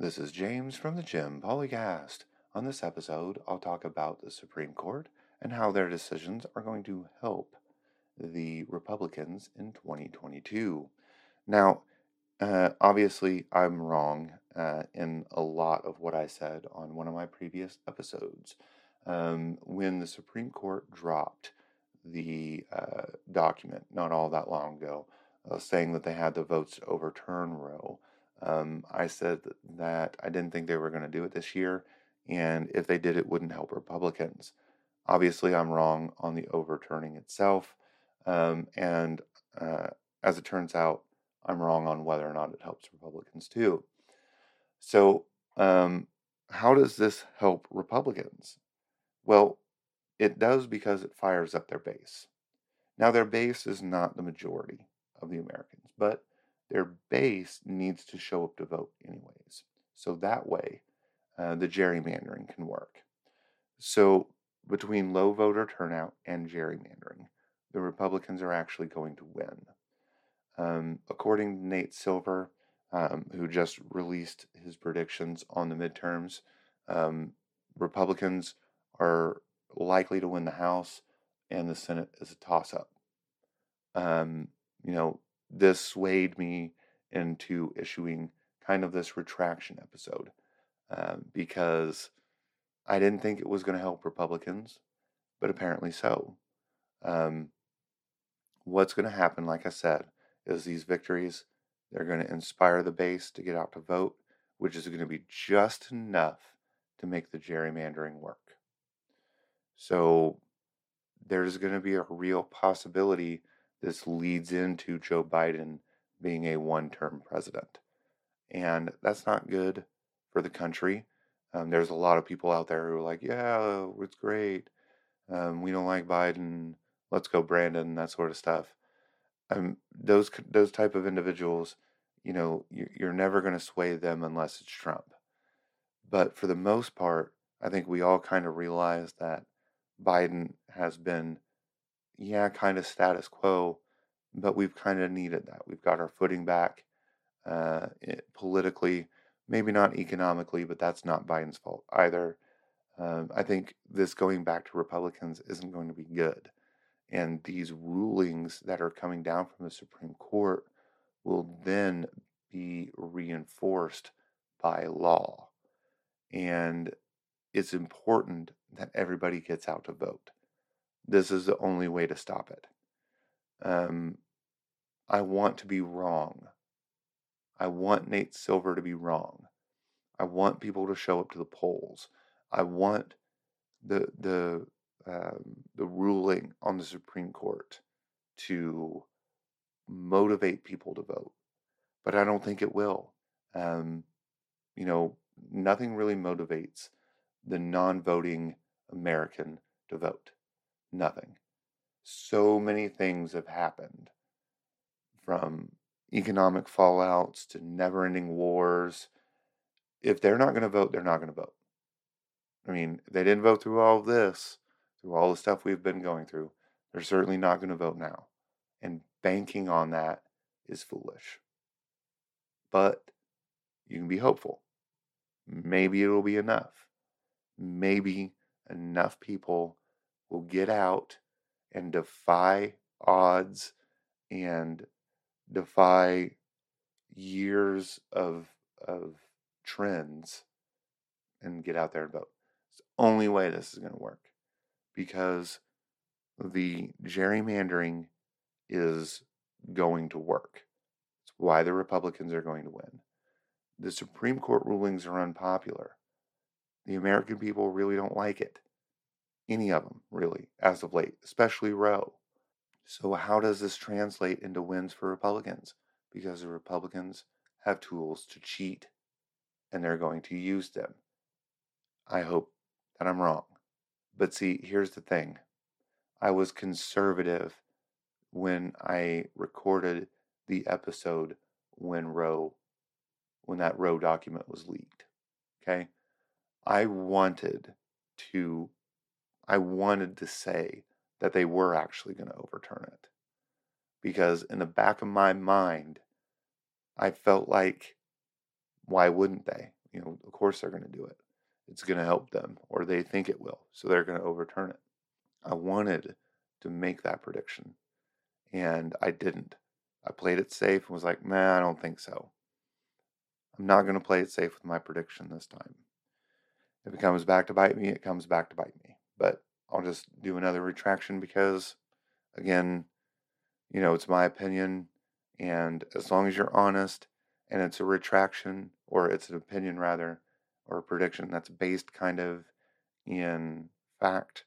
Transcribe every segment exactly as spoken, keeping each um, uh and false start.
This is James from The Jim Policast. On this episode, I'll talk about the Supreme Court and how their decisions are going to help the Republicans in twenty twenty-two. Now, uh, obviously, I'm wrong uh, in a lot of what I said on one of my previous episodes. Um, when the Supreme Court dropped the uh, document not all that long ago, uh, saying that they had the votes to overturn Roe, Um, I said that I didn't think they were going to do it this year, and if they did, it wouldn't help Republicans. Obviously, I'm wrong on the overturning itself, um, and uh, as it turns out, I'm wrong on whether or not it helps Republicans too. So, um, how does this help Republicans? Well, it does because it fires up their base. Now, their base is not the majority of the Americans, but their base needs to show up to vote anyways. So that way, uh, the gerrymandering can work. So between low voter turnout and gerrymandering, the Republicans are actually going to win. Um, according to Nate Silver, um, who just released his predictions on the midterms, um, Republicans are likely to win the House, and the Senate is a toss-up. Um, you know, This swayed me into issuing kind of this retraction episode um, because I didn't think it was going to help Republicans, but apparently so. Um, what's going to happen, like I said, is these victories, they're going to inspire the base to get out to vote, which is going to be just enough to make the gerrymandering work. So there's going to be a real possibility this leads into Joe Biden being a one-term president. And that's not good for the country. Um, there's a lot of people out there who are like, yeah, it's great. Um, we don't like Biden. Let's go Brandon, that sort of stuff. Um, those those type of individuals, you know, you're never going to sway them unless it's Trump. But for the most part, I think we all kind of realize that Biden has been yeah, kind of status quo, but we've kind of needed that. We've got our footing back uh, it, politically, maybe not economically, but that's not Biden's fault either. Um, I think this going back to Republicans isn't going to be good. And these rulings that are coming down from the Supreme Court will then be reinforced by law. And it's important that everybody gets out to vote. This is the only way to stop it. Um, I want to be wrong. I want Nate Silver to be wrong. I want people to show up to the polls. I want the the um, the ruling on the Supreme Court to motivate people to vote, but I don't think it will. Um, you know, nothing really motivates the non-voting American to vote. Nothing. So many things have happened, from economic fallouts to never-ending wars. If they're not going to vote, they're not going to vote. I mean, they didn't vote through all of this, through all the stuff we've been going through. They're certainly not going to vote now. And banking on that is foolish. But you can be hopeful. Maybe it'll be enough. Maybe enough people will get out and defy odds and defy years of of trends and get out there and vote. It's the only way this is going to work, because the gerrymandering is going to work. It's why the Republicans are going to win. The Supreme Court rulings are unpopular. The American people really don't like it. Any of them, really, as of late, especially Roe. So how does this translate into wins for Republicans? Because the Republicans have tools to cheat, and they're going to use them. I hope that I'm wrong. But see, here's the thing. I was conservative when I recorded the episode when Roe, when that Roe document was leaked. Okay? I wanted to... I wanted to say that they were actually going to overturn it, because in the back of my mind, I felt like, why wouldn't they? you know, of course they're going to do it. It's going to help them, or they think it will, so they're going to overturn it. I wanted to make that prediction, and I didn't. I played it safe and was like, nah, I don't think so. I'm not going to play it safe with my prediction this time. If it comes back to bite me, it comes back to bite me. But I'll just do another retraction because, again, you know, it's my opinion. And as long as you're honest and it's a retraction, or it's an opinion rather, or a prediction that's based kind of in fact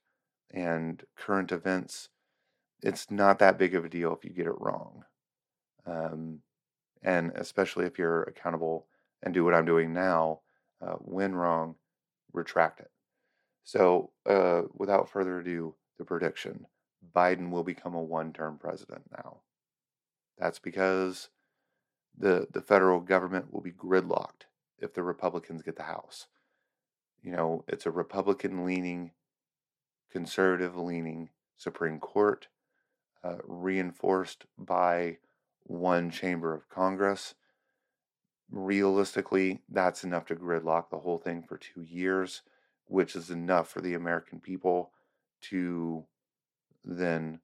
and current events, it's not that big of a deal if you get it wrong. Um, and especially if you're accountable and do what I'm doing now, uh, when wrong, retract it. So uh, without further ado, the prediction: Biden will become a one-term president now. That's because the the federal government will be gridlocked if the Republicans get the House. You know, it's a Republican-leaning, conservative-leaning Supreme Court, uh, reinforced by one chamber of Congress. Realistically, that's enough to gridlock the whole thing for two years, which is enough for the American people to then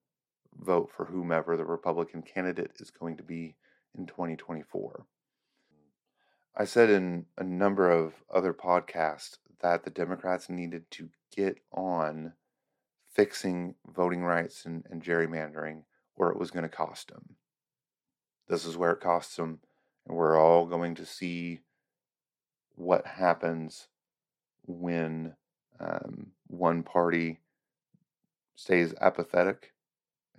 vote for whomever the Republican candidate is going to be in twenty twenty-four. I said in a number of other podcasts that the Democrats needed to get on fixing voting rights and, and gerrymandering, or it was going to cost them. This is where it costs them, and we're all going to see what happens when um, one party stays apathetic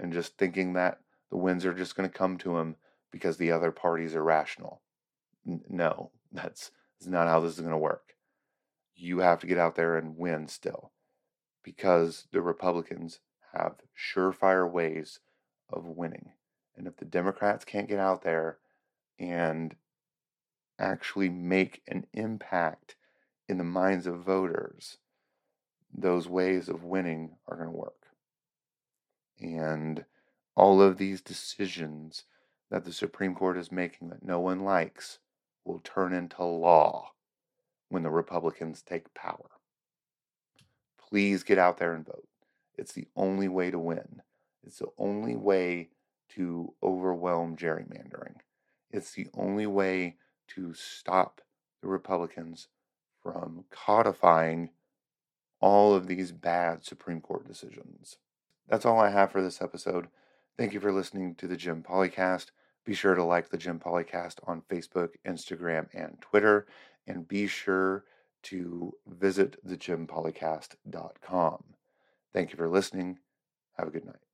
and just thinking that the wins are just going to come to him because the other party's irrational. N- no, that's, that's not how this is going to work. You have to get out there and win still, because the Republicans have surefire ways of winning. And if the Democrats can't get out there and actually make an impact in the minds of voters, those ways of winning are going to work. And all of these decisions that the Supreme Court is making that no one likes will turn into law when the Republicans take power. Please get out there and vote. It's the only way to win. It's the only way to overwhelm gerrymandering. It's the only way to stop the Republicans from codifying all of these bad Supreme Court decisions. That's all I have for this episode. Thank you for listening to the Jim Policast. Be sure to like the Jim Policast on Facebook, Instagram, and Twitter. And be sure to visit the jim policast dot com. Thank you for listening. Have a good night.